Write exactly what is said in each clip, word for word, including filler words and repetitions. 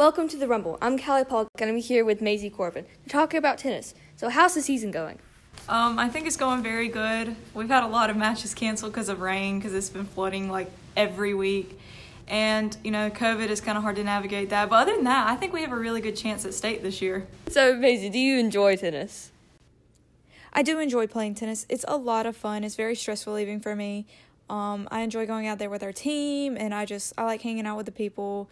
Welcome to the Rumble. I'm Callie Pollock, and I'm here with Maisie Corbin to talk about tennis. So how's the season going? Um, I think it's going very good. We've had a lot of matches canceled because of rain, because it's been flooding like every week. And, you know, COVID is kind of hard to navigate that. But other than that, I think we have a really good chance at state this year. So, Maisie, do you enjoy tennis? I do enjoy playing tennis. It's a lot of fun. It's very stress relieving for me. Um, I enjoy going out there with our team, and I just, I like hanging out with the people.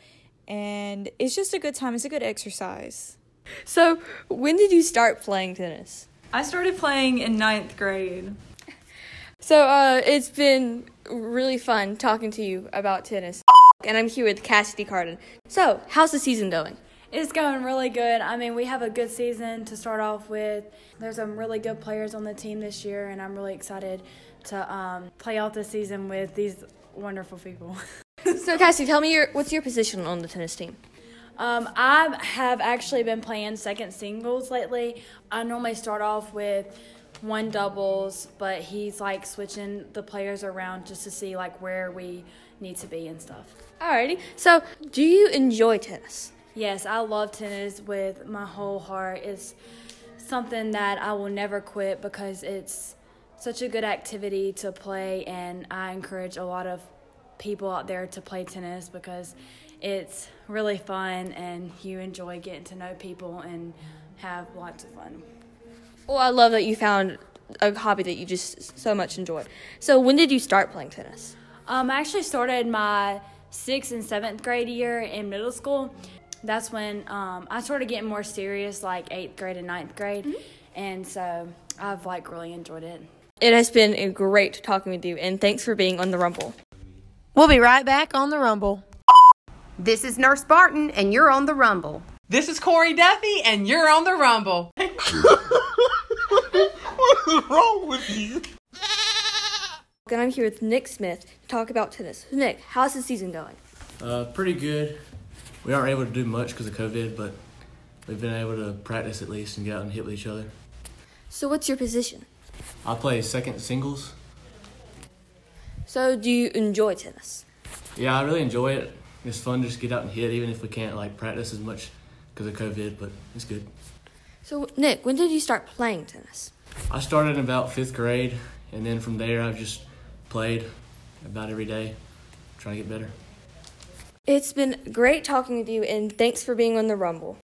And it's just a good time. It's a good exercise. So, when did you start playing tennis? I started playing in ninth grade. So, uh, it's been really fun talking to you about tennis. And I'm here with Cassidy Carden. So, how's the season going? It's going really good. I mean, we have a good season to start off with. There's some really good players on the team this year, and I'm really excited to um, play off this season with these wonderful people. So, Cassidy, tell me, your what's your position on the tennis team? Um, I have actually been playing second singles lately. I normally start off with one doubles, but he's like switching the players around just to see like where we need to be and stuff. Alrighty. So, do you enjoy tennis? Yes, I love tennis with my whole heart. It's something that I will never quit because it's such a good activity to play, and I encourage a lot of people out there to play tennis because it's really fun and you enjoy getting to know people and have lots of fun. Well, I love that you found a hobby that you just so much enjoy. So when did you start playing tennis? Um, I actually started my sixth and seventh grade year in middle school. That's when um, I started getting more serious, like eighth grade and ninth grade. Mm-hmm. And so I've like really enjoyed it. It has been great talking with you, and thanks for being on the Rumble. We'll be right back on the Rumble. This is Nurse Barton, and you're on the Rumble. This is Corey Duffy, and you're on the Rumble. What is wrong with you? And I'm here with Nick Smith to talk about tennis. Nick, how's the season going? Uh, pretty good. We aren't able to do much because of COVID, but we've been able to practice at least and get out and hit with each other. So what's your position? I play second singles. So, do you enjoy tennis? Yeah, I really enjoy it. It's fun to just get out and hit, even if we can't like practice as much because of COVID, but it's good. So, Nick, when did you start playing tennis? I started in about fifth grade, and then from there I've just played about every day, trying to get better. It's been great talking with you, and thanks for being on the Rumble.